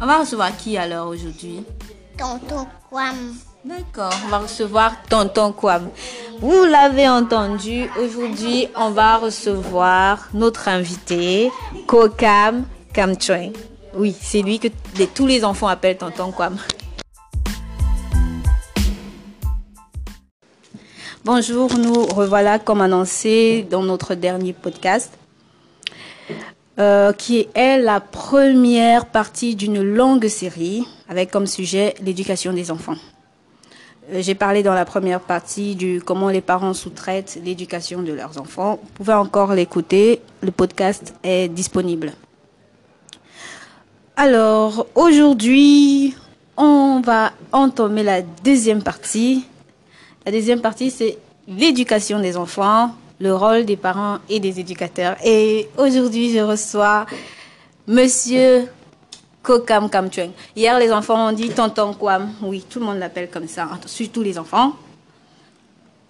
On va recevoir qui alors aujourd'hui? Tonton Kwam. D'accord, on va recevoir Tonton Kwam. Vous l'avez entendu, aujourd'hui on va recevoir notre invité, Kokou Kamtchouing. Oui, c'est lui que tous les enfants appellent Tonton Kwam. Bonjour, nous revoilà comme annoncé dans notre dernier podcast, qui est la première partie d'une longue série avec comme sujet l'éducation des enfants. J'ai parlé dans la première partie du comment les parents sous-traitent l'éducation de leurs enfants. Vous pouvez encore l'écouter, le podcast est disponible. Alors, aujourd'hui, on va entamer la deuxième partie. La deuxième partie, c'est l'éducation des enfants, le rôle des parents et des éducateurs. Et aujourd'hui, je reçois Monsieur Kokou Kamtchouing. Hier, les enfants ont dit Tonton Kwam. Oui, tout le monde l'appelle comme ça, surtout les enfants.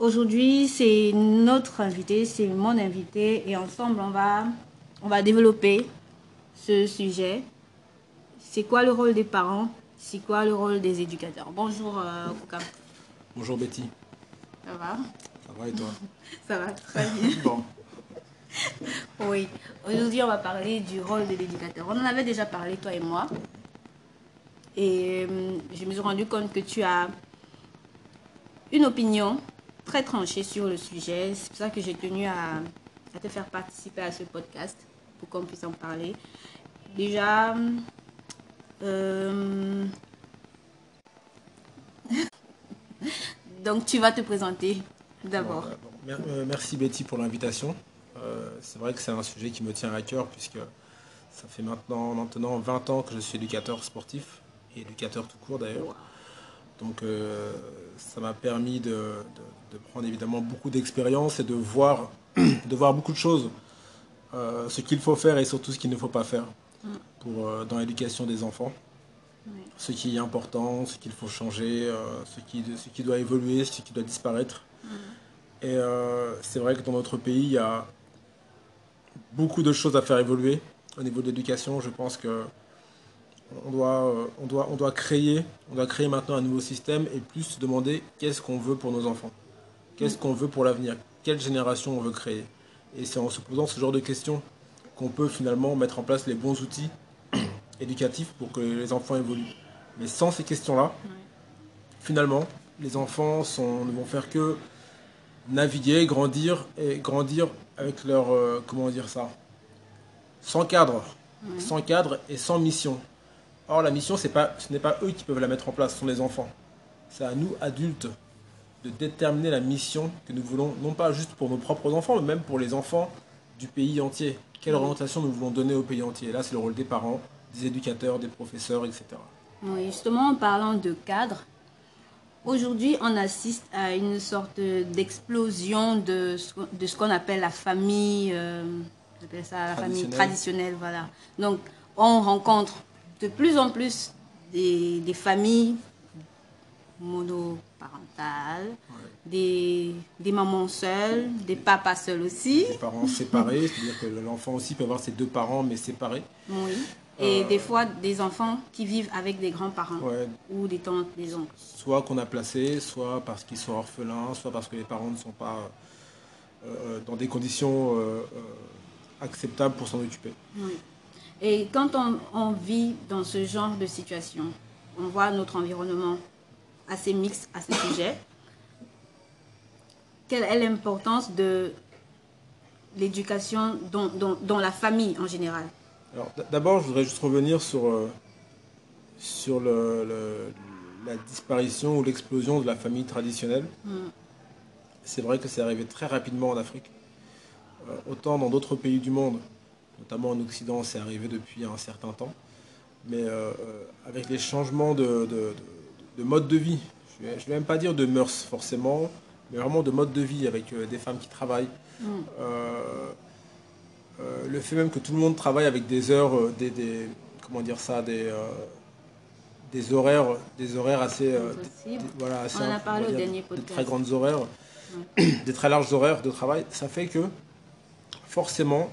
Aujourd'hui, c'est notre invité, c'est mon invité. Et ensemble, on va développer ce sujet. C'est quoi le rôle des parents? C'est quoi le rôle des éducateurs? Bonjour, Kokou. Bonjour, Betty. Ça va? Ça va et toi? Ça va, très bien. Bon. Oui, aujourd'hui on va parler du rôle de l'éducateur. On en avait déjà parlé, toi et moi. Et je me suis rendu compte que tu as une opinion très tranchée sur le sujet. C'est pour ça que j'ai tenu à te faire participer à ce podcast, pour qu'on puisse en parler. Déjà, donc tu vas te présenter d'abord. Merci Betty pour l'invitation. C'est vrai que c'est un sujet qui me tient à cœur, puisque ça fait maintenant 20 ans que je suis éducateur sportif et éducateur tout court d'ailleurs. Donc ça m'a permis de prendre évidemment beaucoup d'expérience et de voir beaucoup de choses, ce qu'il faut faire et surtout ce qu'il ne faut pas faire dans l'éducation des enfants. Oui. Ce qui est important, ce qu'il faut changer, ce qui doit évoluer, ce qui doit disparaître. Mmh. Et c'est vrai que dans notre pays, il y a beaucoup de choses à faire évoluer au niveau de l'éducation. Je pense que on doit créer maintenant un nouveau système et plus se demander qu'est-ce qu'on veut pour nos enfants, qu'est-ce qu'on veut pour l'avenir, quelle génération on veut créer. Et c'est en se posant ce genre de questions qu'on peut finalement mettre en place les bons outils éducatif pour que les enfants évoluent. Mais sans ces questions-là, Finalement, les enfants ne vont faire que naviguer, grandir avec leur sans cadre, sans cadre et sans mission. Or la mission, ce n'est pas eux qui peuvent la mettre en place, ce sont les enfants. C'est à nous adultes de déterminer la mission que nous voulons, non pas juste pour nos propres enfants, mais même pour les enfants du pays entier. Quelle orientation nous voulons donner au pays entier? Là, c'est le rôle des parents, des éducateurs, des professeurs, etc. Oui, justement, en parlant de cadre, aujourd'hui, on assiste à une sorte d'explosion de ce qu'on appelle la famille, famille traditionnelle. Voilà. Donc, on rencontre de plus en plus des familles monoparentales, des mamans seules, des papas seuls aussi. Des parents séparés, c'est-à-dire que l'enfant aussi peut avoir ses deux parents, mais séparés. Oui. Et des fois, des enfants qui vivent avec des grands-parents ou des tantes, des oncles. Soit qu'on a placé, soit parce qu'ils sont orphelins, soit parce que les parents ne sont pas dans des conditions acceptables pour s'en occuper. Oui. Et quand on vit dans ce genre de situation, on voit notre environnement assez mixte à ce sujet. Quelle est l'importance de l'éducation dans la famille en général ? Alors, d'abord, je voudrais juste revenir sur la disparition ou l'explosion de la famille traditionnelle. C'est vrai que c'est arrivé très rapidement en Afrique. Autant dans d'autres pays du monde, notamment en Occident, c'est arrivé depuis un certain temps. Mais avec les changements de mode de vie, je ne vais même pas dire de mœurs forcément, mais vraiment de mode de vie avec des femmes qui travaillent. Le fait même que tout le monde travaille avec des heures, des horaires assez, assez, on en a parlé au dernier podcast, des très grandes horaires, des très larges horaires de travail, ça fait que forcément,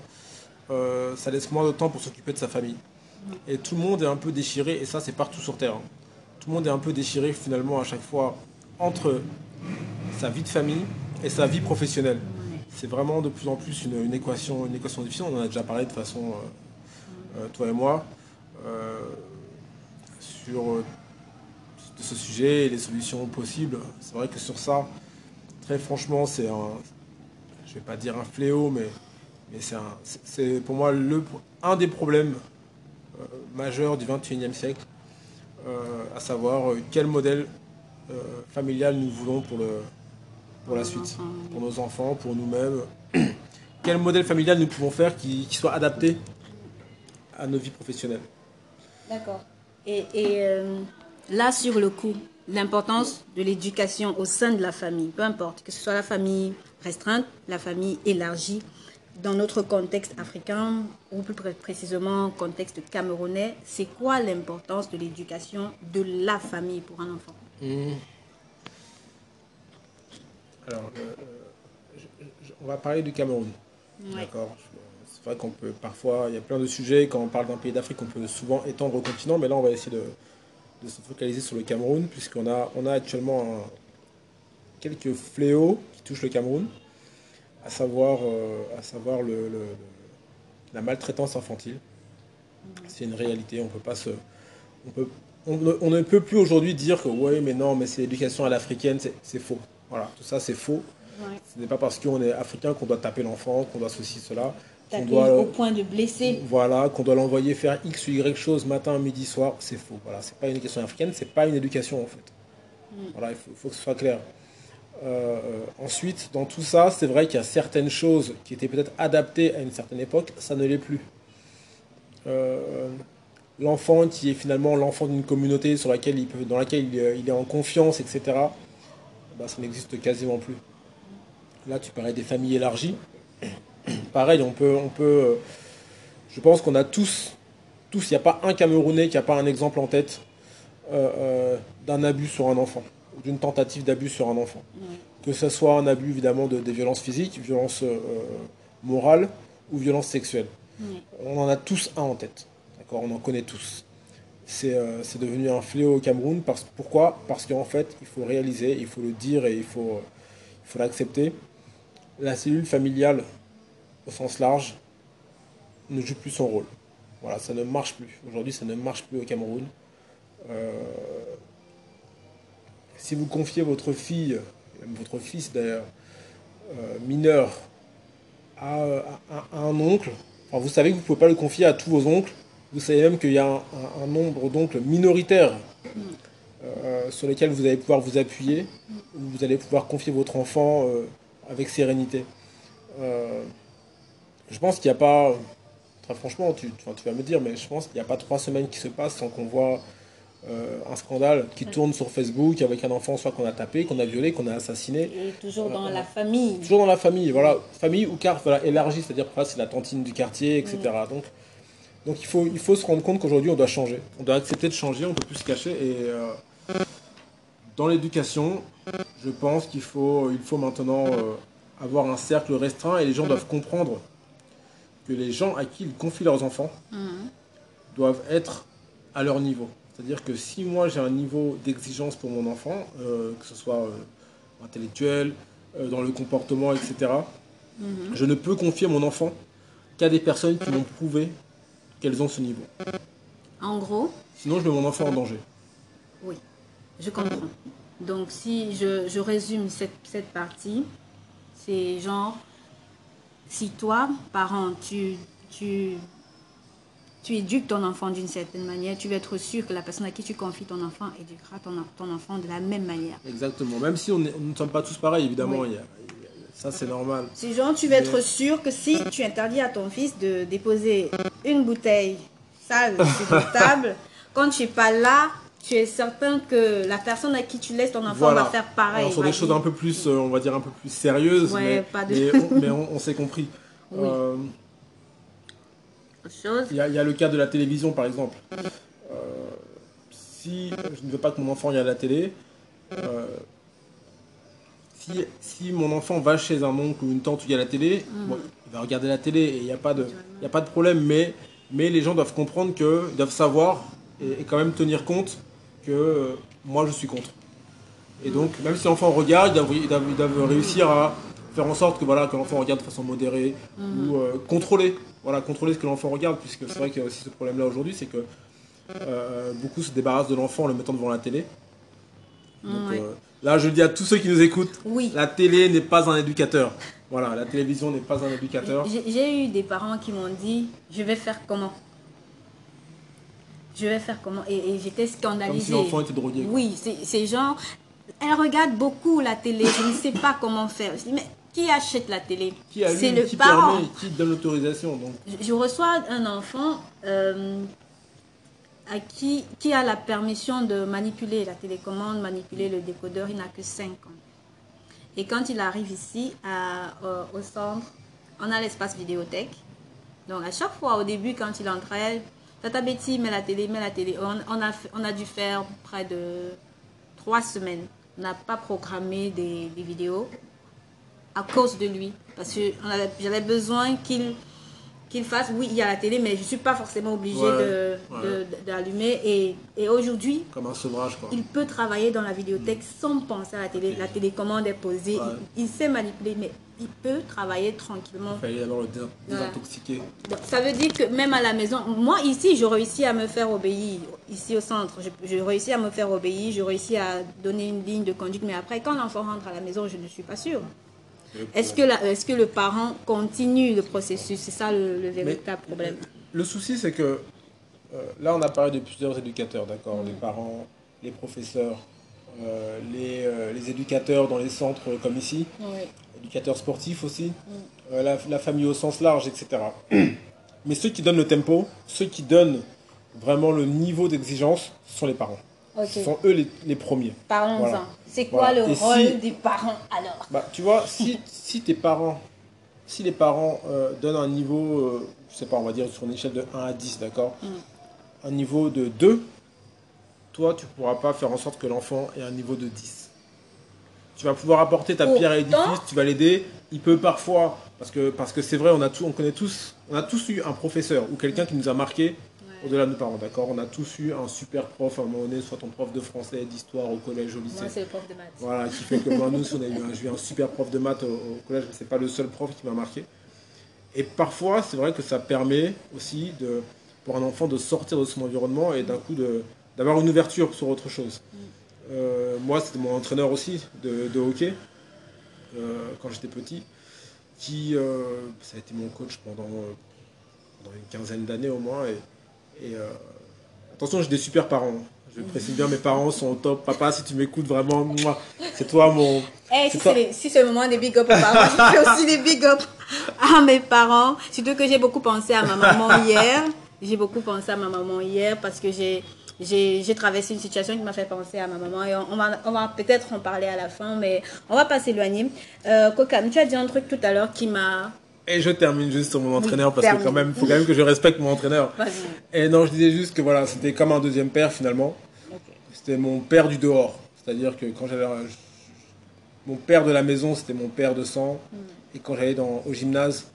ça laisse moins de temps pour s'occuper de sa famille. Et tout le monde est un peu déchiré, et ça c'est partout sur Terre. Tout le monde est un peu déchiré finalement à chaque fois entre sa vie de famille et sa vie professionnelle. C'est vraiment de plus en plus une équation difficile. On en a déjà parlé de façon, toi et moi, sur de ce sujet et les solutions possibles. C'est vrai que sur ça, très franchement, c'est un, je ne vais pas dire un fléau, mais c'est pour moi un des problèmes majeurs du 21e siècle, à savoir quel modèle familial nous voulons pour la suite, pour nos enfants, pour nous-mêmes. Quel modèle familial nous pouvons faire qui soit adapté à nos vies professionnelles. D'accord. Et là, sur le coup, l'importance de l'éducation au sein de la famille, peu importe, que ce soit la famille restreinte, la famille élargie, dans notre contexte africain, ou plus précisément contexte camerounais, c'est quoi l'importance de l'éducation de la famille pour un enfant? Alors, on va parler du Cameroun. Ouais. D'accord. C'est vrai qu'on peut parfois, il y a plein de sujets, quand on parle d'un pays d'Afrique, on peut souvent étendre au continent, mais là on va essayer de se focaliser sur le Cameroun, puisqu'on a actuellement quelques fléaux qui touchent le Cameroun, à savoir la maltraitance infantile. C'est une réalité, on ne peut plus aujourd'hui dire que oui, mais non, mais c'est l'éducation à l'africaine, c'est faux. Voilà, tout ça c'est faux. Ouais. Ce n'est pas parce qu'on est africain qu'on doit taper l'enfant, qu'on doit ceci, cela. Taper au point de blesser. Voilà, qu'on doit l'envoyer faire X ou Y chose matin, midi, soir, c'est faux. Voilà, c'est pas une éducation africaine, c'est pas une éducation en fait. Voilà, il faut que ce soit clair. Ensuite, dans tout ça, c'est vrai qu'il y a certaines choses qui étaient peut-être adaptées à une certaine époque, ça ne l'est plus. L'enfant qui est finalement l'enfant d'une communauté dans laquelle il est en confiance, etc., ben, ça n'existe quasiment plus. Là, tu parlais des familles élargies. Pareil, on peut je pense qu'on a tous, il n'y a pas un Camerounais qui n'a pas un exemple en tête d'un abus sur un enfant, ou d'une tentative d'abus sur un enfant. Ouais. Que ce soit un abus, évidemment, des violences physiques, violences morales ou violences sexuelles. Ouais. On en a tous un en tête. D'accord, on en connaît tous. C'est devenu un fléau au Cameroun. Pourquoi? Parce qu'en fait, il faut réaliser, il faut le dire et il faut l'accepter. La cellule familiale, au sens large, ne joue plus son rôle. Voilà, ça ne marche plus. Aujourd'hui, ça ne marche plus au Cameroun. Si vous confiez votre fille, même votre fils d'ailleurs, mineur, à un oncle, enfin, vous savez que vous ne pouvez pas le confier à tous vos oncles. Vous savez même qu'il y a un nombre d'oncles minoritaires sur lesquels vous allez pouvoir vous appuyer, où vous allez pouvoir confier votre enfant avec sérénité. Je pense qu'il n'y a pas, très franchement, tu vas me dire, mais je pense qu'il n'y a pas 3 semaines qui se passent sans qu'on voit un scandale qui tourne sur Facebook avec un enfant soit qu'on a tapé, qu'on a violé, qu'on a assassiné. Et toujours dans la famille. Toujours dans la famille, voilà. Famille ou carte, voilà, élargie, c'est-à-dire que là, c'est la tantine du quartier, etc. Donc il faut se rendre compte qu'aujourd'hui, on doit changer. On doit accepter de changer, on ne peut plus se cacher. Et dans l'éducation, je pense qu'il faut maintenant avoir un cercle restreint. Et les gens doivent comprendre que les gens à qui ils confient leurs enfants doivent être à leur niveau. C'est-à-dire que si moi, j'ai un niveau d'exigence pour mon enfant, que ce soit intellectuel, dans le comportement, etc., je ne peux confier mon enfant qu'à des personnes qui m'ont prouvé qu'elles ont ce niveau. En gros. Sinon, je mets mon enfant en danger. Oui, je comprends. Donc, si je résume cette partie, c'est genre, si toi, parent, tu éduques ton enfant d'une certaine manière, tu vas être sûr que la personne à qui tu confies ton enfant éduquera ton enfant de la même manière. Exactement. Même si nous ne sommes pas tous pareils, évidemment. Oui. Ça, c'est normal. C'est genre, tu vas être sûr que si tu interdis à ton fils de déposer une bouteille sale sur ta table, quand tu n'es pas là, tu es certain que la personne à qui tu laisses ton enfant va faire pareil. Alors, sur des choses un peu plus, on va dire, un peu plus sérieuses, ouais, mais on s'est compris. Oui. Il y a le cas de la télévision, par exemple. Si je ne veux pas que mon enfant aille à la télé... Si mon enfant va chez un oncle ou une tante où il y a la télé, bon, il va regarder la télé et il n'y a pas de problème, mais Mais les gens doivent comprendre que, doivent savoir et quand même tenir compte que moi je suis contre. Et donc, même si l'enfant regarde, ils doivent réussir à faire en sorte que voilà, que l'enfant regarde de façon modérée ou contrôler. Voilà, contrôler ce que l'enfant regarde, puisque c'est vrai qu'il y a aussi ce problème-là aujourd'hui, c'est que beaucoup se débarrassent de l'enfant en le mettant devant la télé. Donc, là, je le dis à tous ceux qui nous écoutent, oui. La télé n'est pas un éducateur. Voilà, la télévision n'est pas un éducateur. J'ai eu des parents qui m'ont dit, je vais faire comment? Je vais faire comment? Et j'étais scandalisée. Comme si l'enfant était drogué. Quoi. Oui, c'est genre, elle regarde beaucoup la télé, je ne sais pas comment faire. Mais qui achète la télé? C'est le parent. Qui donne l'autorisation? Je reçois un enfant qui a la permission de manipuler la télécommande, manipuler le décodeur, il n'a que 5 ans. Et quand il arrive ici, au centre, on a l'espace vidéothèque. Donc à chaque fois, au début, quand il entrait, Tata Betty, mets la télé, on a dû faire près de 3 semaines. On n'a pas programmé des vidéos à cause de lui. Parce que j'avais besoin qu'il fasse, oui, il y a la télé, mais je ne suis pas forcément obligée d'allumer. Et aujourd'hui, il peut travailler dans la vidéothèque sans penser à la télé. La télécommande est posée, il sait manipuler, mais il peut travailler tranquillement. Il fallait alors le désintoxiquer. Donc, ça veut dire que même à la maison, moi ici, je réussis à me faire obéir. Ici au centre, je réussis à me faire obéir, je réussis à donner une ligne de conduite. Mais après, quand l'enfant rentre à la maison, je ne suis pas sûre. Est-ce que le parent continue le processus? C'est ça le véritable problème. Le souci, c'est que là, on a parlé de plusieurs éducateurs, d'accord? Les parents, les professeurs, les éducateurs dans les centres comme ici, éducateurs sportifs aussi, la famille au sens large, etc. Mais ceux qui donnent le tempo, ceux qui donnent vraiment le niveau d'exigence, ce sont les parents. Okay. Ce sont eux les premiers. Parlons-en. Voilà. C'est quoi le rôle des parents alors? Tu vois, si les parents donnent un niveau, je sais pas, on va dire sur une échelle de 1 à 10, d'accord, un niveau de 2, toi, tu ne pourras pas faire en sorte que l'enfant ait un niveau de 10. Tu vas pouvoir apporter ta pierre à l'édifice, tu vas l'aider. Il peut parfois, parce que c'est vrai, on a tous eu un professeur ou quelqu'un qui nous a marqué. Au-delà de nos parents, d'accord? On a tous eu un super prof à un moment donné, soit ton prof de français, d'histoire, au collège, au lycée. Moi, c'est le prof de maths. Voilà, qui fait que moi, nous, j'ai eu un super prof de maths au collège, mais ce n'est pas le seul prof qui m'a marqué. Et parfois, c'est vrai que ça permet aussi, pour un enfant, de sortir de son environnement et d'un coup, d'avoir une ouverture sur autre chose. Moi, c'était mon entraîneur aussi de hockey, quand j'étais petit, ça a été mon coach pendant une 15aine d'années au moins. Et attention, j'ai des super parents. Je précise bien, mes parents sont au top. Papa, si tu m'écoutes vraiment, moi, c'est toi mon... Hey, si c'est le moment des big up aux parents, je fais aussi des big up à mes parents. Surtout que j'ai beaucoup pensé à ma maman hier. J'ai beaucoup pensé à ma maman hier parce que j'ai traversé une situation qui m'a fait penser à ma maman. Et on va peut-être en parler à la fin, mais on va pas s'éloigner. Kokam, tu as dit un truc tout à l'heure qui m'a... Et je termine juste sur mon entraîneur, parce que faut quand même que je respecte mon entraîneur. Et non, je disais juste que voilà, c'était comme un deuxième père finalement. Okay. C'était mon père du dehors. C'est-à-dire que quand j'allais... Mon père de la maison, c'était mon père de sang. Et quand j'allais au gymnase,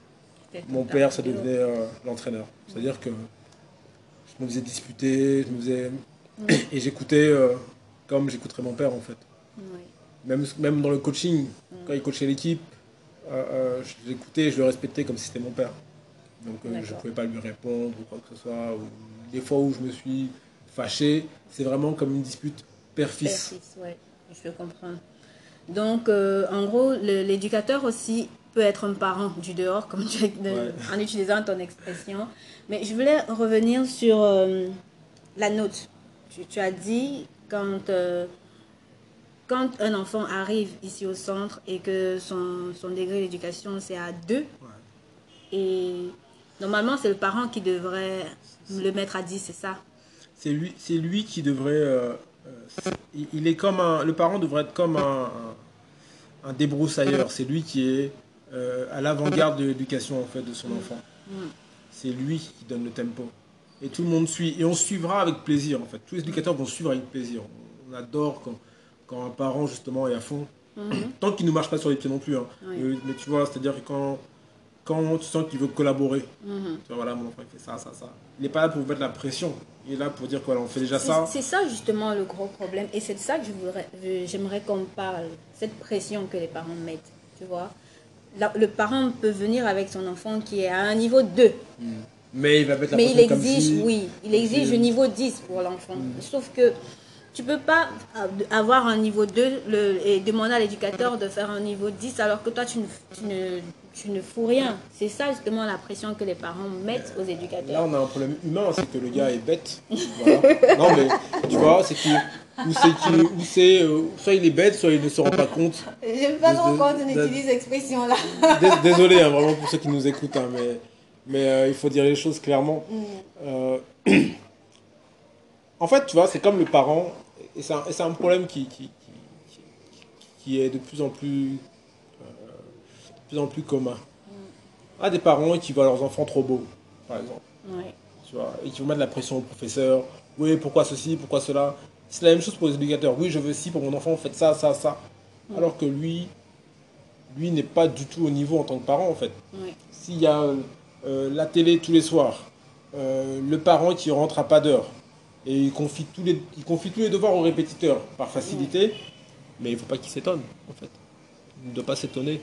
mon père, ça devenait l'entraîneur. C'est-à-dire que je me faisais disputer, et j'écoutais comme j'écouterais mon père en fait. Même dans le coaching, quand il coachait l'équipe, je l'écoutais, je le respectais comme si c'était mon père. Donc je ne pouvais pas lui répondre ou quoi que ce soit. Des fois où je me suis fâché, c'est vraiment comme une dispute père-fils. Père-fils, oui, je le comprends. Donc en gros, l'éducateur aussi peut être un parent du dehors, comme tu as dit, en utilisant ton expression. Mais je voulais revenir sur la note. Tu as dit quand un enfant arrive ici au centre et que son degré d'éducation, c'est à 2, et normalement, c'est le parent qui devrait le mettre à 10, c'est ça? C'est lui qui devrait... il est comme le parent devrait être comme un débroussailleur. C'est lui qui est à l'avant-garde de l'éducation en fait, de son enfant. C'est lui qui donne le tempo. Et tout le monde suit. Et on suivra avec plaisir, en fait. Tous les éducateurs vont suivre avec plaisir. On adore quand un parent, justement, est à fond, tant qu'il ne marche pas sur les pieds non plus. Mais tu vois, c'est-à-dire que quand quand tu sens qu'il veut collaborer. Tu vois, voilà, mon enfant, il fait ça, ça, ça. Il n'est pas là pour vous mettre la pression. Il est là pour dire qu'on on fait déjà ça. C'est ça, justement, le gros problème. Et c'est de ça que j'aimerais qu'on parle. Cette pression que les parents mettent, tu vois. Le parent peut venir avec son enfant qui est à un niveau 2. Mais il va mettre la pression comme si... Oui, il exige un niveau 10 pour l'enfant. Sauf que tu ne peux pas avoir un niveau 2 et demander à l'éducateur de faire un niveau 10 alors que toi, tu ne fous rien. C'est ça justement la pression que les parents mettent aux éducateurs. Là, on a un problème humain, c'est que le gars est bête. Voilà. Non, mais tu vois, c'est que... soit il est bête, soit il ne se rend pas compte. Je ne me pas trop compte, on utilise l'expression là. Désolé, hein, vraiment pour ceux qui nous écoutent, hein, mais il faut dire les choses clairement. En fait, tu vois, c'est comme le parent, et c'est un problème qui est de plus en plus commun. On a des parents qui voient leurs enfants trop beaux, par exemple. Tu vois, et qui vont mettre de la pression au professeur. Oui, pourquoi ceci, pourquoi cela? C'est la même chose pour les éducateurs. Oui, je veux ci pour mon enfant, faites ça, ça, ça. Alors que lui n'est pas du tout au niveau en tant que parent, en fait. S'il y a la télé tous les soirs, le parent qui rentre à pas d'heure, et il confie tous les devoirs au répétiteur, par facilité, mais il ne faut pas qu'il s'étonne, en fait. Il ne doit pas s'étonner.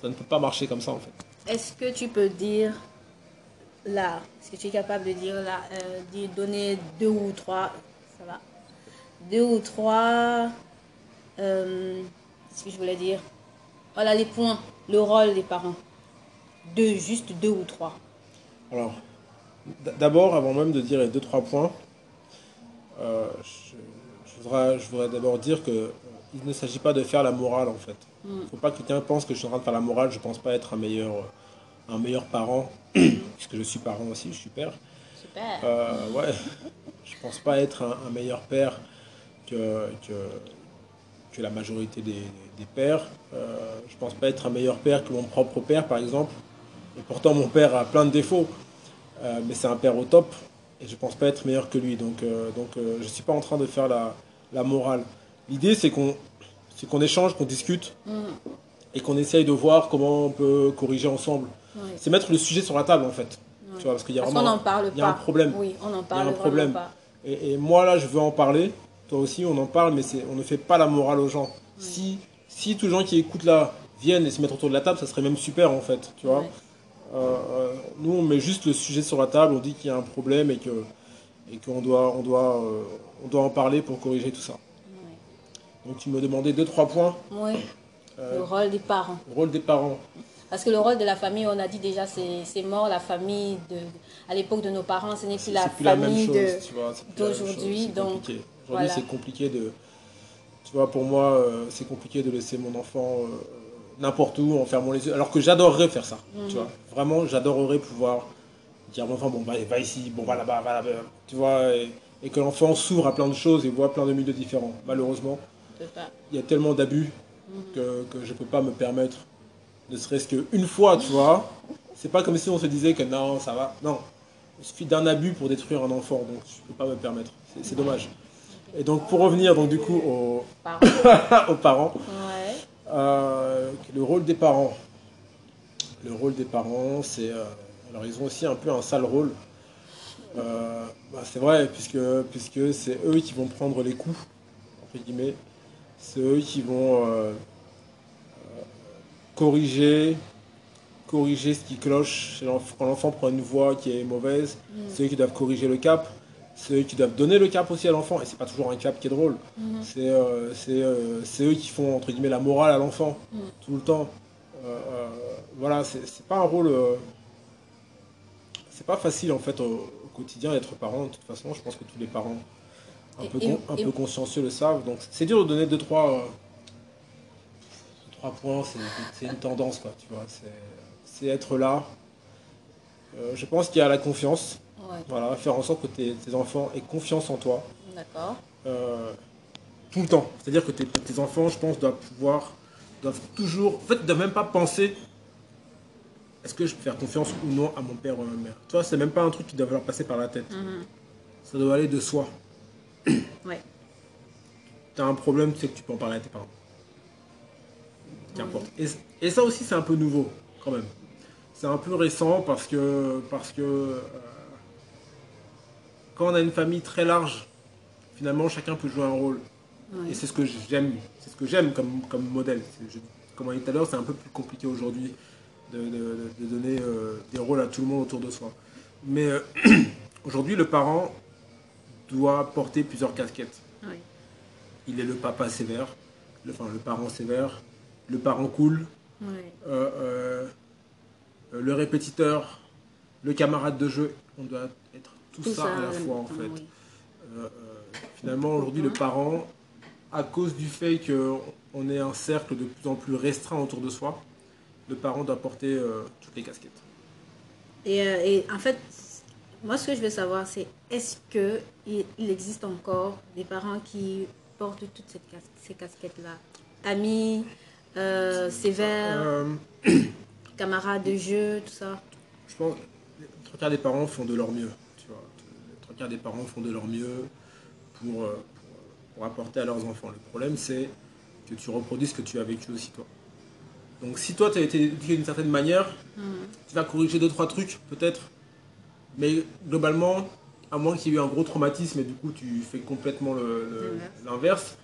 Ça ne peut pas marcher comme ça, en fait. Est-ce que tu peux dire... là, est-ce que tu es capable de dire là, de donner 2 ou 3, ça va, 2 ou 3, ce que je voulais dire, voilà les points, le rôle des parents, 2 ou 3. Alors, d'abord, avant même de dire les 2-3 points, je voudrais d'abord dire qu'il ne s'agit pas de faire la morale, en fait. Il ne faut pas que quelqu'un pense que je suis en train de faire la morale, je ne pense pas être un meilleur parent, puisque je suis parent aussi, je suis père. Super. Ouais, je pense pas être un meilleur père que la majorité des pères. Je pense pas être un meilleur père que mon propre père, par exemple. Et pourtant, mon père a plein de défauts, mais c'est un père au top, et je pense pas être meilleur que lui. Donc, je suis pas en train de faire la morale. L'idée, c'est qu'on échange, qu'on discute, et qu'on essaye de voir comment on peut corriger ensemble. C'est mettre le sujet sur la table, en fait. Tu vois, parce qu'il y a vraiment un problème. Oui, on en parle. Il y a un problème. Pas. Et moi, là, je veux en parler. Toi aussi, on en parle, mais on ne fait pas la morale aux gens. Si tous les gens qui écoutent là viennent et se mettent autour de la table, ça serait même super, en fait. Tu vois, nous, on met juste le sujet sur la table, on dit qu'il y a un problème et qu'on doit en parler pour corriger tout ça. Donc, tu me demandais 2-3 points. Le rôle des parents. Le rôle des parents. Parce que le rôle de la famille, on a dit déjà, c'est mort. La famille, à l'époque de nos parents, ce n'est plus la famille d'aujourd'hui. Aujourd'hui, c'est compliqué de... Tu vois, pour moi, c'est compliqué de laisser mon enfant n'importe où, en fermant les yeux. Alors que j'adorerais faire ça, tu vois. Vraiment, j'adorerais pouvoir dire à mon enfant, bon, bah, va ici, bon, va là-bas, va là-bas. Tu vois, et que l'enfant s'ouvre à plein de choses et voit plein de milieux différents. Malheureusement, il y a tellement d'abus que je ne peux pas me permettre... Ne serait-ce qu'une fois, tu vois. C'est pas comme si on se disait que non, ça va. Non, il suffit d'un abus pour détruire un enfant. Donc, je ne peux pas me permettre. C'est dommage. Et donc, pour revenir donc, du coup aux parents. Le rôle des parents. Le rôle des parents, c'est... alors, ils ont aussi un peu un sale rôle. Bah, c'est vrai, puisque c'est eux qui vont prendre les coups, entre guillemets. C'est eux qui vont... corriger ce qui cloche. Quand l'enfant prend une voie qui est mauvaise, c'est eux qui doivent corriger le cap, c'est eux qui doivent donner le cap aussi à l'enfant, et c'est pas toujours un cap qui est drôle. C'est eux qui font, entre guillemets, la morale à l'enfant, tout le temps. Voilà, c'est pas un rôle... c'est pas facile, en fait, au quotidien d'être parent. De toute façon, je pense que tous les parents un peu consciencieux le savent, donc c'est dur de donner 2-3... points, c'est une tendance, quoi, tu vois, c'est être là. Je pense qu'il y a la confiance, voilà, faire en sorte que tes enfants aient confiance en toi. D'accord. Tout le temps, c'est-à-dire que tes enfants, je pense, doivent toujours, en fait, ils doivent même pas penser est-ce que je peux faire confiance ou non à mon père ou à ma mère. Toi, c'est même pas un truc qui doit leur passer par la tête, ça doit aller de soi. T'as un problème, tu sais que tu peux en parler à tes parents. Qu'importe. Et ça aussi, c'est un peu nouveau, quand même. C'est un peu récent parce que, quand on a une famille très large, finalement chacun peut jouer un rôle. Ouais. Et c'est ce que j'aime, comme, modèle. Comme on a dit tout à l'heure, c'est un peu plus compliqué aujourd'hui de donner des rôles à tout le monde autour de soi. Mais aujourd'hui, le parent doit porter plusieurs casquettes. Ouais. Il est le papa sévère, le parent sévère, le parent cool, ouais. Le répétiteur, le camarade de jeu. On doit être tout ça à la fois, en fait. Oui. Finalement, aujourd'hui, le parent, à cause du fait qu'on est un cercle de plus en plus restreint autour de soi, le parent doit porter toutes les casquettes. Et en fait, moi, ce que je veux savoir, c'est est-ce qu'il existe encore des parents qui portent toutes ces casquettes-là? Amis, sévères, camarades de jeu, tout ça? Je pense que les trois quarts des parents font de leur mieux. Tu vois. Les trois quarts des parents font de leur mieux pour apporter à leurs enfants. Le problème, c'est que tu reproduis ce que tu as vécu aussi, toi. Donc si toi, tu as été éduqué d'une certaine manière, tu vas corriger deux, trois trucs, peut-être. Mais globalement, à moins qu'il y ait eu un gros traumatisme et du coup, tu fais complètement l'inverse,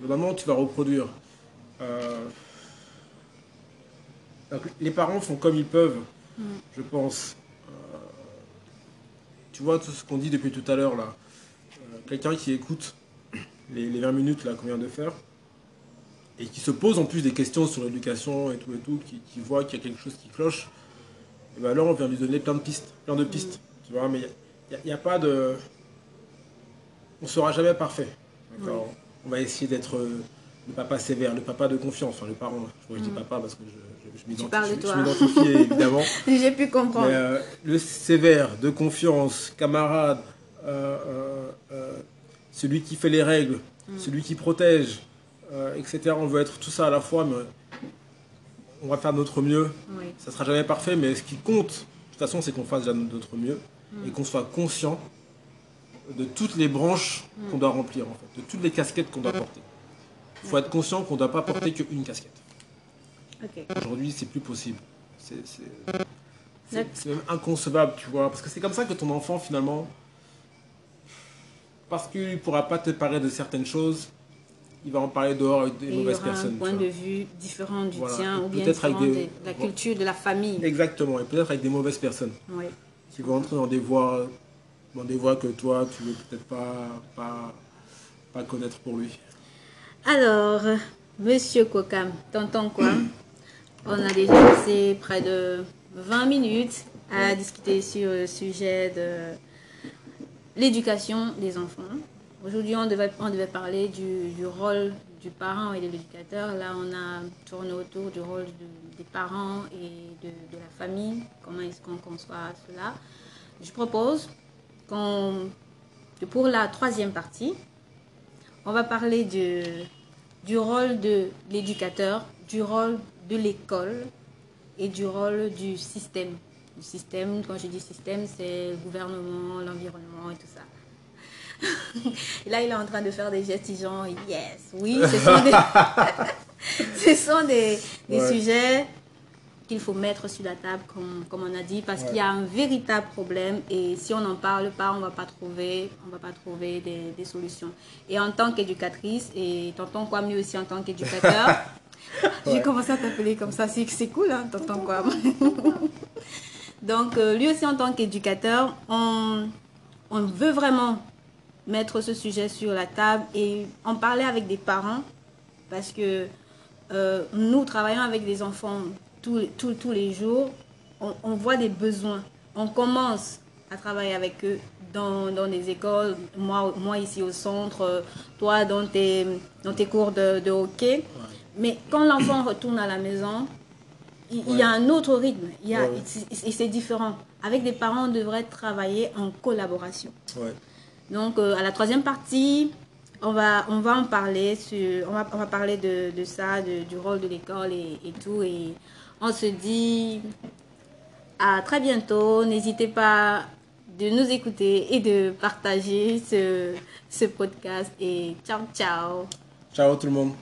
globalement, tu vas reproduire. Donc, les parents font comme ils peuvent, je pense. Tu vois tout ce qu'on dit depuis tout à l'heure, là. Quelqu'un qui écoute les 20 minutes là qu'on vient de faire et qui se pose en plus des questions sur l'éducation et tout, qui voit qu'il y a quelque chose qui cloche, et bien alors on vient lui donner plein de pistes, tu vois, mais il n'y a pas de... On ne sera jamais parfait. Oui. On va essayer d'être le papa sévère, le papa de confiance, enfin le parent, je crois que je dis papa parce que je m'identifie évidemment. J'ai pu comprendre. Mais, le sévère, de confiance, camarade, celui qui fait les règles, celui qui protège, etc. On veut être tout ça à la fois, mais on va faire notre mieux. Oui. Ça ne sera jamais parfait, mais ce qui compte, de toute façon, c'est qu'on fasse notre mieux et qu'on soit conscient de toutes les branches qu'on doit remplir, en fait, de toutes les casquettes qu'on doit porter. Il faut être conscient qu'on ne doit pas porter qu'une casquette. Okay. Aujourd'hui, c'est plus possible. C'est même inconcevable, tu vois, parce que c'est comme ça que ton enfant, finalement... Parce qu'il ne pourra pas te parler de certaines choses, il va en parler dehors avec des mauvaises personnes. Il aura un point de vue différent du tien, ou bien différent de la culture, de la famille. Exactement, et peut-être avec des mauvaises personnes. Oui. Qui vont entrer dans des voies, que toi, tu ne veux peut-être pas connaître pour lui. Alors, monsieur Kokam, t'entends quoi? On a déjà passé près de 20 minutes à discuter sur le sujet de... l'éducation des enfants. Aujourd'hui, on devait parler du rôle du parent et de l'éducateur. Là, on a tourné autour du rôle des parents et de la famille. Comment est-ce qu'on conçoit cela? Je propose que pour la troisième partie, on va parler du rôle de l'éducateur, du rôle de l'école et du rôle du système. Du système, quand je dis système, c'est le gouvernement, l'environnement et tout ça. Et là, il est en train de faire des gestes genre « yes », oui, ce sont des ouais. sujets qu'il faut mettre sur la table, comme on a dit, parce qu'il y a un véritable problème et si on n'en parle pas, on ne va pas trouver des solutions. Et en tant qu'éducatrice, et t'entends quoi mieux aussi en tant qu'éducateur, j'ai commencé à t'appeler comme ça, c'est cool, hein, t'entends quoi. Donc, lui aussi, en tant qu'éducateur, on veut vraiment mettre ce sujet sur la table et en parler avec des parents parce que nous, travaillant avec des enfants tous les jours, on voit des besoins. On commence à travailler avec eux dans des écoles, moi ici au centre, toi dans tes cours de hockey. Ouais. Mais quand l'enfant retourne à la maison... Il y a un autre rythme, c'est différent. Avec des parents, on devrait travailler en collaboration. Ouais. Donc, à la troisième partie, on va en parler, on va parler de ça, du rôle de l'école et tout. Et on se dit à très bientôt. N'hésitez pas de nous écouter et de partager ce podcast. Et ciao, ciao. Ciao tout le monde.